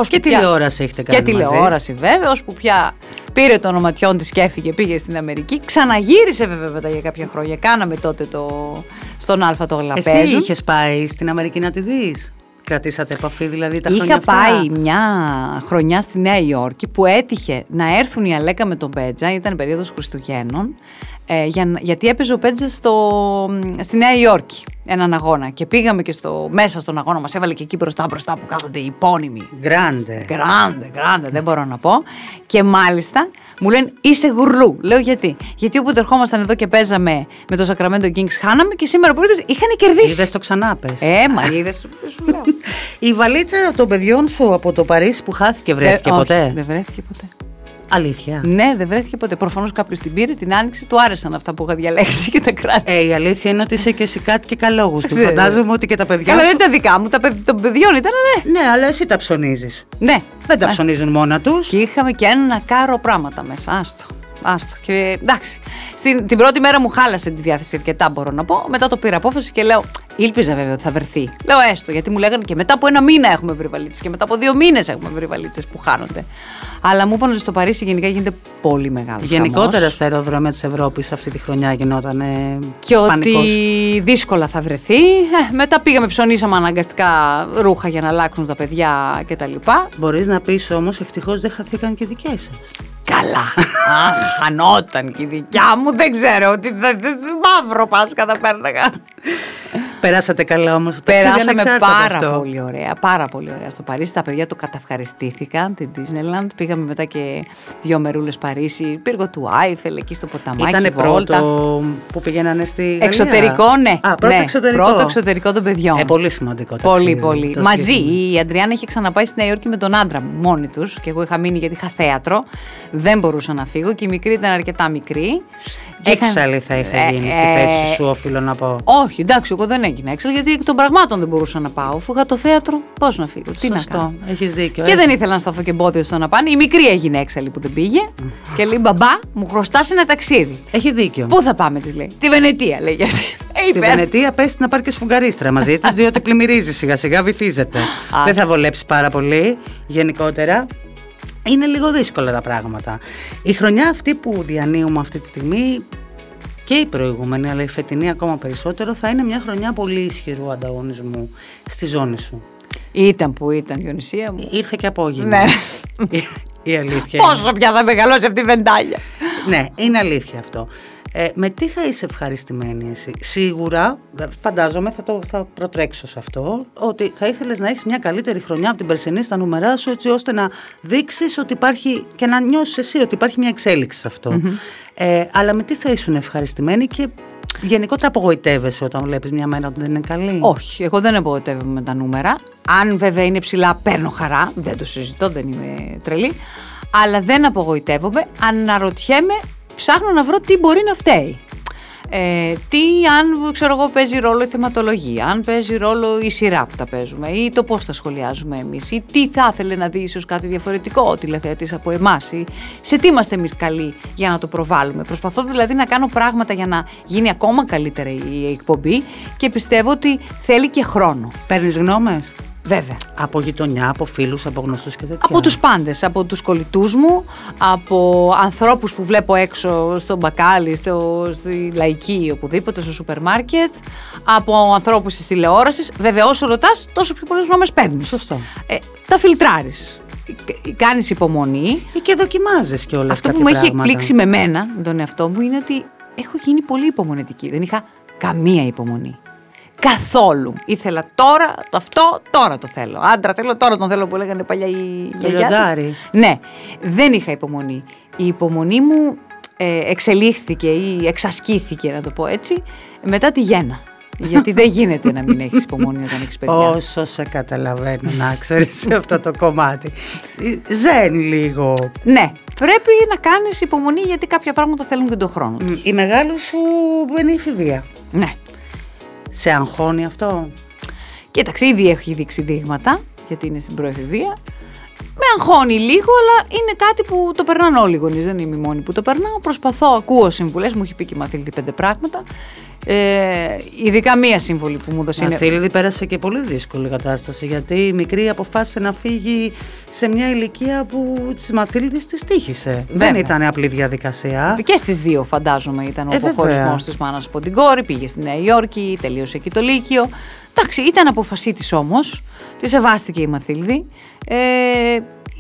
Και τηλεόραση έχετε κάνει? Και τηλεόραση μαζί, βέβαια, ώσπου πια πήρε το ονοματιόν της και έφυγε, πήγε στην Αμερική. Ξαναγύρισε βέβαια για κάποια χρόνια. Κάναμε τότε στον Alpha το γλαπέζουν. Εσύ είχες πάει στην Αμερική να τη δεις? Κρατήσατε επαφή δηλαδή τα χρόνια αυτά? Είχα πάει μια χρονιά στη Νέα Υόρκη που έτυχε να έρθουν η Αλέκα με τον Πέτζα, ήταν περίοδος Χριστουγέννων, γιατί έπαιζε ο Πέτζα στη Νέα Υόρκη έναν αγώνα και πήγαμε και μέσα στον αγώνα μας έβαλε και εκεί μπροστά που κάθονται οι υπόνυμοι. Γκράντε, δεν μπορώ να πω. Και μάλιστα μου λένε είσαι γουρλού. Λέω γιατί? Γιατί όποτε ερχόμασταν εδώ και παίζαμε με το Sacramento Kings χάναμε και σήμερα που ήρθες είχαν κερδίσει. Είδες το ξανά πες. Είδες. Η βαλίτσα των παιδιών σου από το Παρίσι που χάθηκε βρέθηκε ποτέ? Δεν βρέθηκε ποτέ. Αλήθεια? Ναι, δεν βρέθηκε ποτέ. Προφανώς κάποιος την πήρε, την άνοιξε, του άρεσαν αυτά που είχα διαλέξει και τα κράτησε. Η αλήθεια είναι ότι είσαι και εσύ κάτι και καλόγουστου. Φαντάζομαι ότι και τα παιδιά. Καλά, δεν ήταν δικά μου, των παιδιών ήταν, ναι. Ναι, αλλά εσύ τα ψωνίζεις. Ναι. Δεν τα ψωνίζουν μόνα τους. Και είχαμε και ένα κάρο πράγματα μέσα. Άστο. Και εντάξει. Την πρώτη μέρα μου χάλασε τη διάθεση αρκετά, μπορώ να πω. Μετά το πήρα απόφαση και λέω. Ήλπιζα βέβαια ότι θα βρεθεί. Λέω έστω, γιατί μου λέγανε και μετά από ένα μήνα έχουμε βρει βαλίτσες και μετά από 2 μήνες έχουμε βρει βαλίτσες που χάνονται. Αλλά μου είπαν ότι στο Παρίσι γενικά γίνεται πολύ μεγάλο. Γενικότερα στα αεροδρόμια της Ευρώπης αυτή τη χρονιά γινόταν και πανικός. Ότι δύσκολα θα βρεθεί. Μετά πήγαμε, ψωνίσαμε αναγκαστικά ρούχα για να αλλάξουν τα παιδιά κτλ. Μπορείς να πεις όμως ευτυχώς δεν χαθήκαν και δικές σας. Καλά. Χανόταν και η δικιά μου, δεν ξέρω ότι. Μαύρο Πάσχα θα πέρναγα. Περάσατε καλά όμως? Περάσαμε πάρα πολύ ωραία στο Παρίσι. Τα παιδιά το καταυχαριστήθηκαν, την Disneyland. Πήγαμε μετά και 2 μερούλες Παρίσι, πύργο του Άιφελ, εκεί στο ποταμάκι. Ήτανε βόλτα. Πρώτο που πηγαίνανε στη Γαλλία. Εξωτερικό, ναι. Πρώτο εξωτερικό των παιδιών. Πολύ σημαντικό. Πολύ. Μαζί. Η Αντριάννα είχε ξαναπάει στη Νέα Υόρκη με τον άντρα μου, μόνοι τους. Και εγώ είχα μείνει γιατί είχα θέατρο. Δεν μπορούσα να φύγω και η μικρή ήταν αρκετά μικρή. Έξαλλη θα είχα γίνει στη θέση σου, οφείλω να πω. Όχι, εντάξει, εγώ δεν έγινα έξαλλη, γιατί εκ των πραγμάτων δεν μπορούσα να πάω. Αφού είχα το θέατρο, πώς να φύγω. Τι να κάνω. Έχεις δίκιο. Και δεν ήθελα να σταθώ και εμπόδιο στο να πάνε. Η μικρή έγινε έξαλλη που δεν πήγε. Και λέει: μπαμπά, μου χρωστάς ένα ταξίδι. Έχει δίκιο. Πού θα πάμε, τη λέει. Τη Βενετία, λέει. Τη Βενετία, πε να πάρει και σφουγγαρίστρα μαζί τη, διότι πλημμυρίζει σιγά-σιγά, βυθίζεται. Δεν θα βολέψει πάρα πολύ γενικότερα. Είναι λίγο δύσκολα τα πράγματα. Η χρονιά αυτή που διανύουμε αυτή τη στιγμή και η προηγούμενη, αλλά η φετινή ακόμα περισσότερο, θα είναι μια χρονιά πολύ ισχυρού ανταγωνισμού στη ζώνη σου. Ήταν που ήταν, Διονυσία μου. Ήρθε και απόγευμα. Ναι. Η αλήθεια. Πόσο πια θα μεγαλώσει αυτή η βεντάλια. Ναι, είναι αλήθεια αυτό. Με τι θα είσαι ευχαριστημένη εσύ? Σίγουρα, φαντάζομαι, θα προτρέξω σε αυτό, ότι θα ήθελες να έχεις μια καλύτερη χρονιά από την περσινή στα νούμερά σου, έτσι ώστε να δείξεις ότι υπάρχει και να νιώσεις εσύ ότι υπάρχει μια εξέλιξη σε αυτό. Αλλά με τι θα ήσουν ευχαριστημένη και γενικότερα απογοητεύεσαι όταν βλέπεις μια μέρα ότι δεν είναι καλή? Όχι, εγώ δεν απογοητεύομαι με τα νούμερα. Αν βέβαια είναι ψηλά, παίρνω χαρά, δεν το συζητώ, δεν είμαι τρελή. Αλλά δεν απογοητεύομαι, αναρωτιέμαι. Ψάχνω να βρω τι μπορεί να φταίει. Τι αν, ξέρω εγώ, παίζει ρόλο η θεματολογία, αν παίζει ρόλο η σειρά που τα παίζουμε ή το πώς τα σχολιάζουμε εμείς ή τι θα ήθελε να δει ίσως κάτι διαφορετικό ο τηλεθεατής από εμάς ή σε τι είμαστε εμείς καλοί για να το προβάλλουμε. Προσπαθώ δηλαδή να κάνω πράγματα για να γίνει ακόμα καλύτερα η εκπομπή και πιστεύω ότι θέλει και χρόνο. Παίρνεις γνώμες? Βέβαια. Από γειτονιά, από φίλους, από γνωστούς και τέτοια. Από τους πάντες, από τους κολλητούς μου, από ανθρώπους που βλέπω έξω στο μπακάλι, στη λαϊκή, οπουδήποτε, στο σούπερ μάρκετ, από ανθρώπους της τηλεόρασης. Βέβαια, όσο ρωτάς, τόσο πιο πολλές γνώμες παίρνεις. Σωστό. Τα φιλτράρεις. Κάνεις υπομονή. Και δοκιμάζεις και όλα αυτά. Αυτό που με έχει εκπλήξει με μένα, με τον εαυτό μου, είναι ότι έχω γίνει πολύ υπομονετική. Δεν είχα καμία υπομονή. Καθόλου. Ήθελα τώρα αυτό, τώρα το θέλω. Άντρα θέλω, τώρα τον θέλω που έλεγαν παλιά οι γιαγιάδες. Ναι, δεν είχα υπομονή. Η υπομονή μου εξελίχθηκε ή εξασκήθηκε, να το πω έτσι, μετά τη γέννα. Γιατί δεν γίνεται να μην έχεις υπομονή όταν έχεις παιδιά. Όσο σε καταλαβαίνω, να ξέρεις, σε αυτό το κομμάτι. Ζεν λίγο. Ναι. Πρέπει να κάνεις υπομονή γιατί κάποια πράγματα θέλουν και τον χρόνο τους. Η μεγάλη σου είναι η εφηβεία. Ναι. Σε αγχώνει αυτό? Κοίταξε, ήδη έχει δείξει δείγματα, γιατί είναι στην προεφηβεία. Με αγχώνει λίγο, αλλά είναι κάτι που το περνάνε όλοι οι γονείς. Δεν είμαι η μόνη που το περνάω. Προσπαθώ, ακούω συμβουλές. Μου έχει πει και η Ματθίλδη 5 πράγματα. Ειδικά μία σύμβολη που μου έδωσε. Η Ματθίλδη πέρασε και πολύ δύσκολη κατάσταση, γιατί η μικρή αποφάσισε να φύγει σε μια ηλικία που τη Ματθίλδη τη τύχησε. Δεν ήταν απλή διαδικασία. Και στις δύο, φαντάζομαι, ήταν ο αποχωρισμός της μάνας από την κόρη. Πήγε στη Νέα Υόρκη, τελείωσε εκεί το Λύκειο. Εντάξει, ήταν απόφασή της όμως. Τη σεβάστηκε η Ματθίλδη.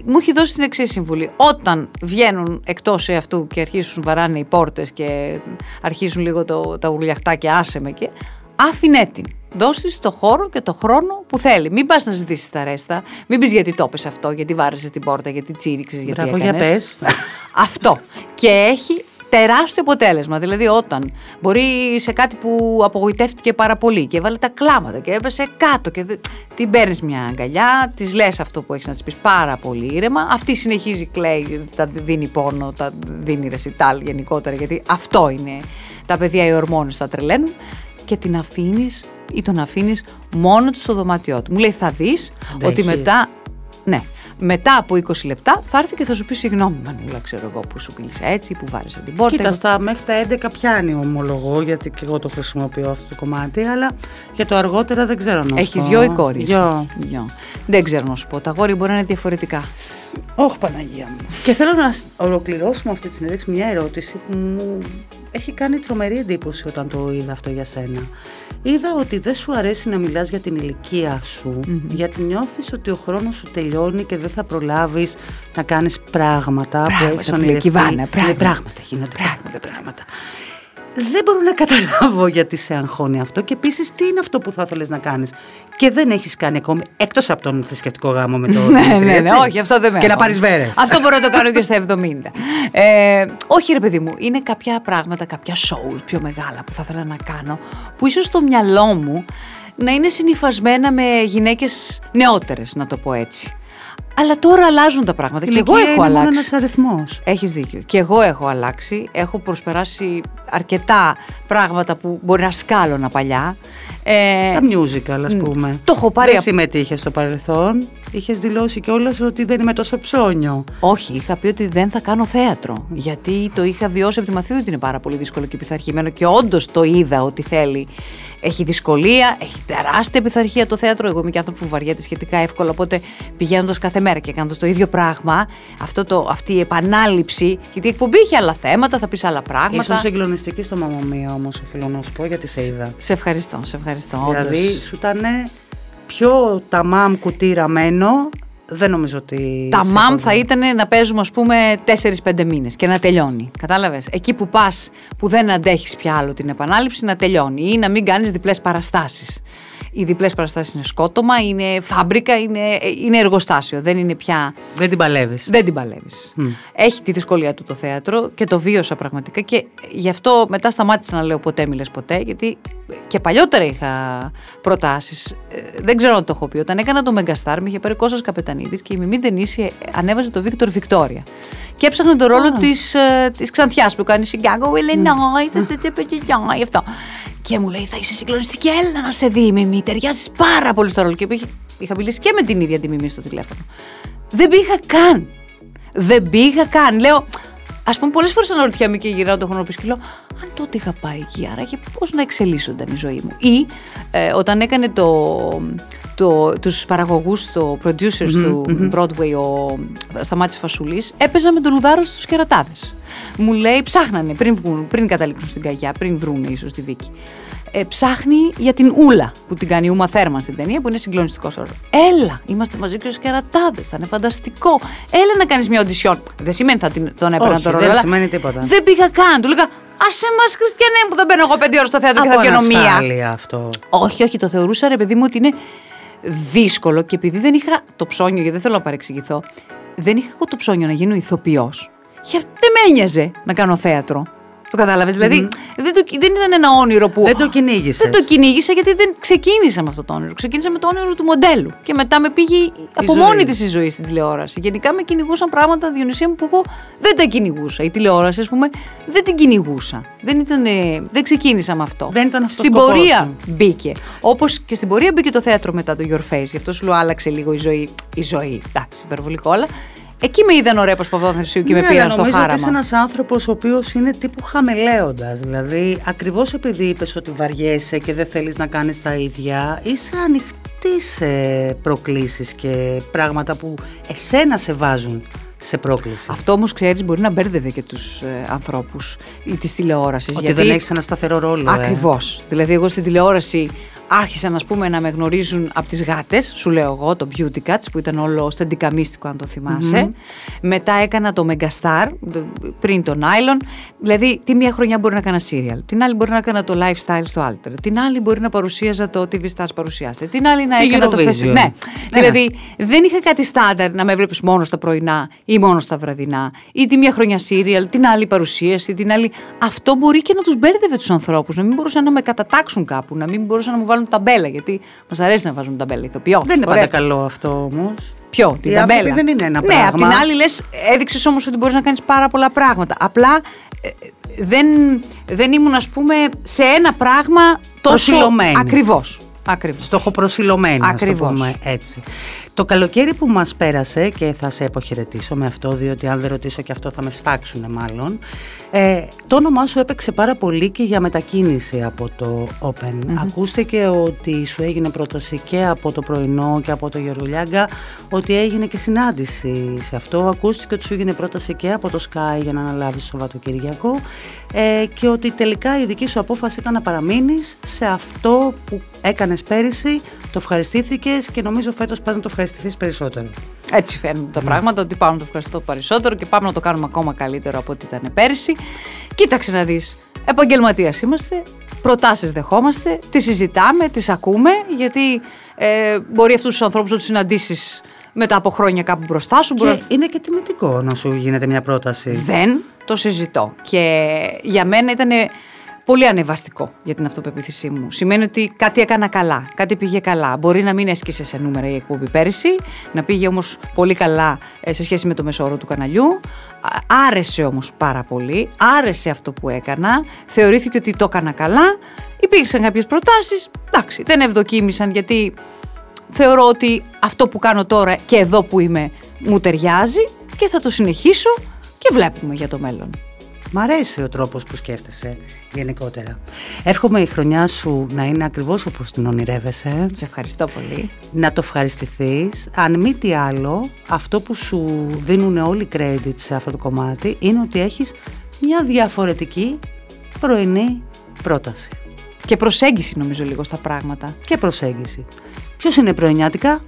Μου έχει δώσει την εξής συμβουλή. Όταν βγαίνουν εκτός αυτού και αρχίσουν βαράνε οι πόρτες και αρχίζουν λίγο τα ουρλιαχτά και άσε με και άφηνε την. Δώσεις το χώρο και το χρόνο που θέλει. Μην πας να ζητήσεις τα ρέστα. Μην πεις γιατί το πες αυτό, γιατί βάρεσες την πόρτα, γιατί τσίριξες, γιατί έκανες. Μπράβο, για πες. Αυτό. Και έχει τεράστιο αποτέλεσμα. Δηλαδή, όταν μπορεί σε κάτι που απογοητεύτηκε πάρα πολύ και έβαλε τα κλάματα και έπεσε κάτω και την παίρνεις μια αγκαλιά, της λες αυτό που έχεις να της πεις πάρα πολύ ήρεμα. Αυτή συνεχίζει, κλαίει, τα δίνει πόνο, τα δίνει ρεσιτάλ γενικότερα, γιατί αυτό είναι. Τα παιδιά, οι ορμόνες τα τρελαίνουν και την αφήνεις ή τον αφήνεις μόνο του στο δωμάτιό του. Μου λέει, θα δεις ότι μετά. Ναι. Μετά από 20 λεπτά θα έρθει και θα σου πει συγγνώμη, Μανούλα, ξέρω εγώ που σου πήλησα έτσι, που βάρεσα την πόρτα. Κοίτα, μέχρι τα 11 πιάνει, ομολογώ, γιατί και εγώ το χρησιμοποιώ αυτό το κομμάτι, αλλά για το αργότερα δεν ξέρω να σου πω. Έχεις γιο ή κόρη? Γιο. Δεν ξέρω να σου πω. Τα αγόρια μπορεί να είναι διαφορετικά. Όχι, Παναγία μου. Και θέλω να ολοκληρώσουμε αυτή τη συνέντευξη μια ερώτηση που μου έχει κάνει τρομερή εντύπωση όταν το είδα αυτό για σένα. Είδα ότι δεν σου αρέσει να μιλάς για την ηλικία σου, γιατί νιώθεις ότι ο χρόνος σου τελειώνει και δεν θα προλάβεις να κάνεις πράγματα που έχεις ονειρευτεί. Πράγματα γίνονται. Δεν μπορώ να καταλάβω γιατί σε αγχώνει αυτό και επίσης τι είναι αυτό που θα ήθελες να κάνεις και δεν έχεις κάνει ακόμη, εκτός από τον θρησκευτικό γάμο με τον Δημήτρη. Ναι, όχι, αυτό δεν με. Και να πάρεις βέρες. Αυτό μπορώ να το κάνω και στα 70. Όχι, ρε παιδί μου, είναι κάποια πράγματα, κάποια shows πιο μεγάλα που θα ήθελα να κάνω, που ίσως στο μυαλό μου να είναι συνυφασμένα με γυναίκες νεότερες, να το πω έτσι. Αλλά τώρα αλλάζουν τα πράγματα. Και εγώ έχω αλλάξει. Είναι ένας αριθμός. Έχεις δίκιο. Και εγώ έχω αλλάξει. Έχω προσπεράσει αρκετά πράγματα που μπορεί να σκάλωνα παλιά. Τα musical, ας πούμε. Το έχω πάρει. Δεν συμμετείχες στο παρελθόν. Είχες δηλώσει κιόλας ότι δεν είμαι τόσο ψώνιο. Όχι, είχα πει ότι δεν θα κάνω θέατρο. Γιατί το είχα βιώσει από τη Μαθήδη ότι είναι πάρα πολύ δύσκολο και πειθαρχημένο. Και όντως το είδα ότι θέλει. Έχει δυσκολία, έχει τεράστια πειθαρχία το θέατρο. Εγώ είμαι και άνθρωπο που βαριέται σχετικά εύκολα. Οπότε πηγαίνοντας κάθε μέρα και κάνοντας το ίδιο πράγμα, αυτή η επανάληψη. Γιατί η εκπομπή είχε άλλα θέματα, θα πεις άλλα πράγματα. Ήσουν συγκλονιστική στο Μαμωμία όμως, οφείλω να σου πω, γιατί σε είδα. Σε ευχαριστώ, σε ευχαριστώ. Δηλαδή, όντως, σου ήταν πιο τα μαμ κουτήραμένο. Δεν νομίζω ότι. Τα μαμ θα ήταν να παίζουμε, ας πούμε, 4-5 μήνες και να τελειώνει. Κατάλαβες. Εκεί που πας, που δεν αντέχεις πια άλλο την επανάληψη, να τελειώνει ή να μην κάνεις διπλές παραστάσεις. Οι διπλές παραστάσεις είναι σκότωμα, είναι φάμπρικα, είναι εργοστάσιο. Δεν είναι πια. Δεν την παλεύεις. Δεν την παλεύεις. Mm. Έχει τη δυσκολία του το θέατρο και το βίωσα πραγματικά και γι' αυτό μετά σταμάτησα να λέω ποτέ μιλες ποτέ, γιατί και παλιότερα είχα προτάσεις. Δεν ξέρω αν το έχω πει. Όταν έκανα το Μεκαστάρμι, είχε πάρει ο Καπετανίδης και η Μεμή Τενήσι ανέβαζε το Βίκτορ Βικτόρια. Και έψαχνε τον ρόλο της Ξανθιάς που κάνει Σιγκάγο, Ελένα, αυτό. Και μου λέει: Θα είσαι συγκλονιστική, Έλα να σε δει, Μιμή. Ταιριάζει πάρα πολύ στο ρόλο. Και είχα μιλήσει και με την ίδια τη Μιμή στο τηλέφωνο. Δεν πήγα καν. Λέω, ας πούμε, πολλές φορές αναρωτιέμαι και γυρνάω το χρόνο πίσω και λέω: Αν τότε είχα πάει εκεί, άραγε πώς να εξελίσσονταν η ζωή μου. Ή όταν έκανε τους παραγωγούς, το Producers του Broadway, ο Σταμάτης Φασούλης, έπαιζα με τον Λουδάρο στους Κερατάδες. Μου λέει, ψάχνανε πριν καταλήξουν στην καγιά, πριν βρούνε ίσως τη Βίκη. Ψάχνει για την Ούλα που την κάνει η Ούμα Θέρμα στην ταινία, που είναι συγκλονιστικός ρόλος. Έλα, είμαστε μαζί και στους Κερατάδες, θα είναι φανταστικό. Έλα να κάνεις μια οντισιόν. Δεν σημαίνει θα τον έπαιρνα τον ρόλο. Δεν σημαίνει τίποτα. Δεν πήγα καν. Του λέγα, άσε μας, Χριστιανέ μου, που δεν μπαίνω εγώ 5 ώρες στο θέατρο και θα πιω αυτό. Όχι, το θεωρούσα, ρε παιδί μου, ότι είναι δύσκολο και επειδή δεν είχα το ψώνιο, γιατί δεν θέλω να παρεξηγηθώ, δεν είχα εγώ το ψώνιο να γίνω ηθοποιός. Δεν με ένοιαζε να κάνω θέατρο. Το κατάλαβες. Δηλαδή δεν ήταν ένα όνειρο που. Δεν το κυνήγησες. Δεν το κυνήγησα γιατί δεν ξεκίνησα με αυτό το όνειρο. Ξεκίνησα με το όνειρο του μοντέλου. Και μετά με πήγε από μόνη της η ζωή στην τηλεόραση. Γενικά με κυνηγούσαν πράγματα, Διονυσία μου, που εγώ δεν τα κυνηγούσα. Η τηλεόραση, ας πούμε, δεν την κυνηγούσα. Δεν ξεκίνησα με αυτό. Δεν ήταν αυτό. Στην πορεία μπήκε. Όπως και στην πορεία μπήκε το θέατρο μετά το Your Face. Γι' αυτό σου λέω άλλαξε λίγο η ζωή. Η ζωή. Εντάξει, υπερβολικό, αλλά. Εκεί με είδαν ο ρέπος Παπαδοθερσίου και με πήραν στο χάραμα. Νομίζω ότι είσαι ένας άνθρωπος ο οποίος είναι τύπου χαμελέοντας. Δηλαδή, ακριβώς επειδή είπες ότι βαριέσαι και δεν θέλεις να κάνεις τα ίδια, είσαι ανοιχτή σε προκλήσεις και πράγματα που εσένα σε βάζουν σε πρόκληση. Αυτό όμως, ξέρεις, μπορεί να μπέρδευε και τους ανθρώπους ή της τηλεόρασης. Ότι δεν έχεις ένα σταθερό ρόλο. Ακριβώς. Δηλαδή, εγώ στην τηλεόραση άρχισαν, ας πούμε, να με γνωρίζουν από τις γάτες, σου λέω εγώ, το Beauty Cuts που ήταν όλο στεντικαμίστικο, αν το θυμάσαι. Μετά έκανα το Megastar, πριν το Νάιλον. Δηλαδή, τη μία χρονιά μπορεί να έκανα serial, την άλλη μπορεί να έκανα το lifestyle στο Alpha, την άλλη μπορεί να παρουσίαζα το TV Stars παρουσιάστε, την άλλη να έκανα το festival. Ναι. Δηλαδή, δεν είχα κάτι στάνταρ να με βλέπεις μόνο στα πρωινά ή μόνο στα βραδινά, ή τη μία χρονιά serial, την άλλη παρουσίαση, την άλλη. Αυτό μπορεί και να τους μπέρδευε τους ανθρώπους, να μην μπορούσαν να με κατατάξουν κάπου, να μην μπορούσαν να μου βάλουν ταμπέλα, γιατί μας αρέσει να βάζουν ταμπέλα ηθοποιό. Δεν είναι πάντα καλό αυτό όμως. Ποιο, την ταμπέλα. Δεν είναι ένα πράγμα. Ναι, απ' την άλλη λες, έδειξες όμως ότι μπορείς να κάνεις πάρα πολλά πράγματα. Απλά δεν ήμουν, ας πούμε, σε ένα πράγμα τόσο ακριβώς. Στοχοπροσιλωμένη, ακριβώς. Ας το πούμε έτσι. Το καλοκαίρι που μας πέρασε, και θα σε αποχαιρετήσω με αυτό, διότι αν δεν ρωτήσω και αυτό θα με σφάξουνε μάλλον, το όνομά σου έπαιξε πάρα πολύ και για μετακίνηση από το Open. Ακούστηκε ότι σου έγινε πρόταση και από το Πρωινό και από το Γεωργουλιάγκα, ότι έγινε και συνάντηση σε αυτό. Ακούστηκε ότι σου έγινε πρόταση και από το Sky για να αναλάβεις το Σαββατοκυριακό, και ότι τελικά η δική σου απόφαση ήταν να παραμείνεις σε αυτό που έκανες πέρυσι, το ευχαριστήθηκες και νομίζω φέτος πας να το ευχαριστηθείς περισσότερο. Έτσι φαίνονται τα πράγματα, ότι πάμε να το ευχαριστώ περισσότερο και πάμε να το κάνουμε ακόμα καλύτερο από ό,τι ήταν πέρυσι. Κοίταξε να δεις, επαγγελματίας είμαστε, προτάσεις δεχόμαστε, τις συζητάμε, τις ακούμε, γιατί μπορεί αυτούς τους ανθρώπους να τους συναντήσεις μετά από χρόνια κάπου μπροστά σου. Και είναι και τιμητικό να σου γίνεται μια πρόταση. Δεν το συζητώ. Και για μένα ήταν πολύ ανεβαστικό για την αυτοπεποίθησή μου. Σημαίνει ότι κάτι έκανα καλά, κάτι πήγε καλά. Μπορεί να μην έσκησε σε νούμερα η εκπομπή πέρυσι, να πήγε όμως πολύ καλά σε σχέση με το μεσόωρο του καναλιού. Άρεσε όμως πάρα πολύ, άρεσε αυτό που έκανα, θεωρήθηκε ότι το έκανα καλά. Υπήρξαν κάποιες προτάσεις, εντάξει, δεν ευδοκίμησαν γιατί θεωρώ ότι αυτό που κάνω τώρα και εδώ που είμαι μου ταιριάζει και θα το συνεχίσω και βλέπουμε για το μέλλον. Μ' αρέσει ο τρόπος που σκέφτεσαι γενικότερα. Εύχομαι η χρονιά σου να είναι ακριβώς όπως την ονειρεύεσαι. Σε ευχαριστώ πολύ. Να το ευχαριστηθείς. Αν μη τι άλλο, αυτό που σου δίνουν όλοι credit σε αυτό το κομμάτι είναι ότι έχεις μια διαφορετική πρωινή πρόταση. Και προσέγγιση νομίζω λίγο στα πράγματα. Και προσέγγιση. Ποιος είναι πρωινιάτικα?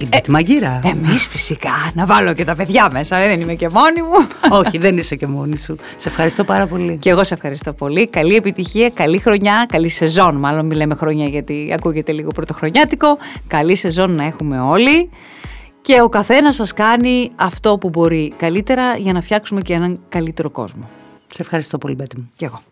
Η Μπέττυ Μαγγίρα. Εμείς φυσικά. Να βάλω και τα παιδιά μέσα. Δεν είμαι και μόνη μου. Όχι, δεν είσαι και μόνη σου. Σε ευχαριστώ πάρα πολύ. Και εγώ σε ευχαριστώ πολύ. Καλή επιτυχία, καλή χρονιά, καλή σεζόν. Μάλλον μιλάμε χρόνια γιατί ακούγεται λίγο πρωτοχρονιάτικο. Καλή σεζόν να έχουμε όλοι. Και ο καθένας σας κάνει αυτό που μπορεί καλύτερα για να φτιάξουμε και έναν καλύτερο κόσμο. Σε ευχαριστώ πολύ, Μπέττυ μου. Και εγώ.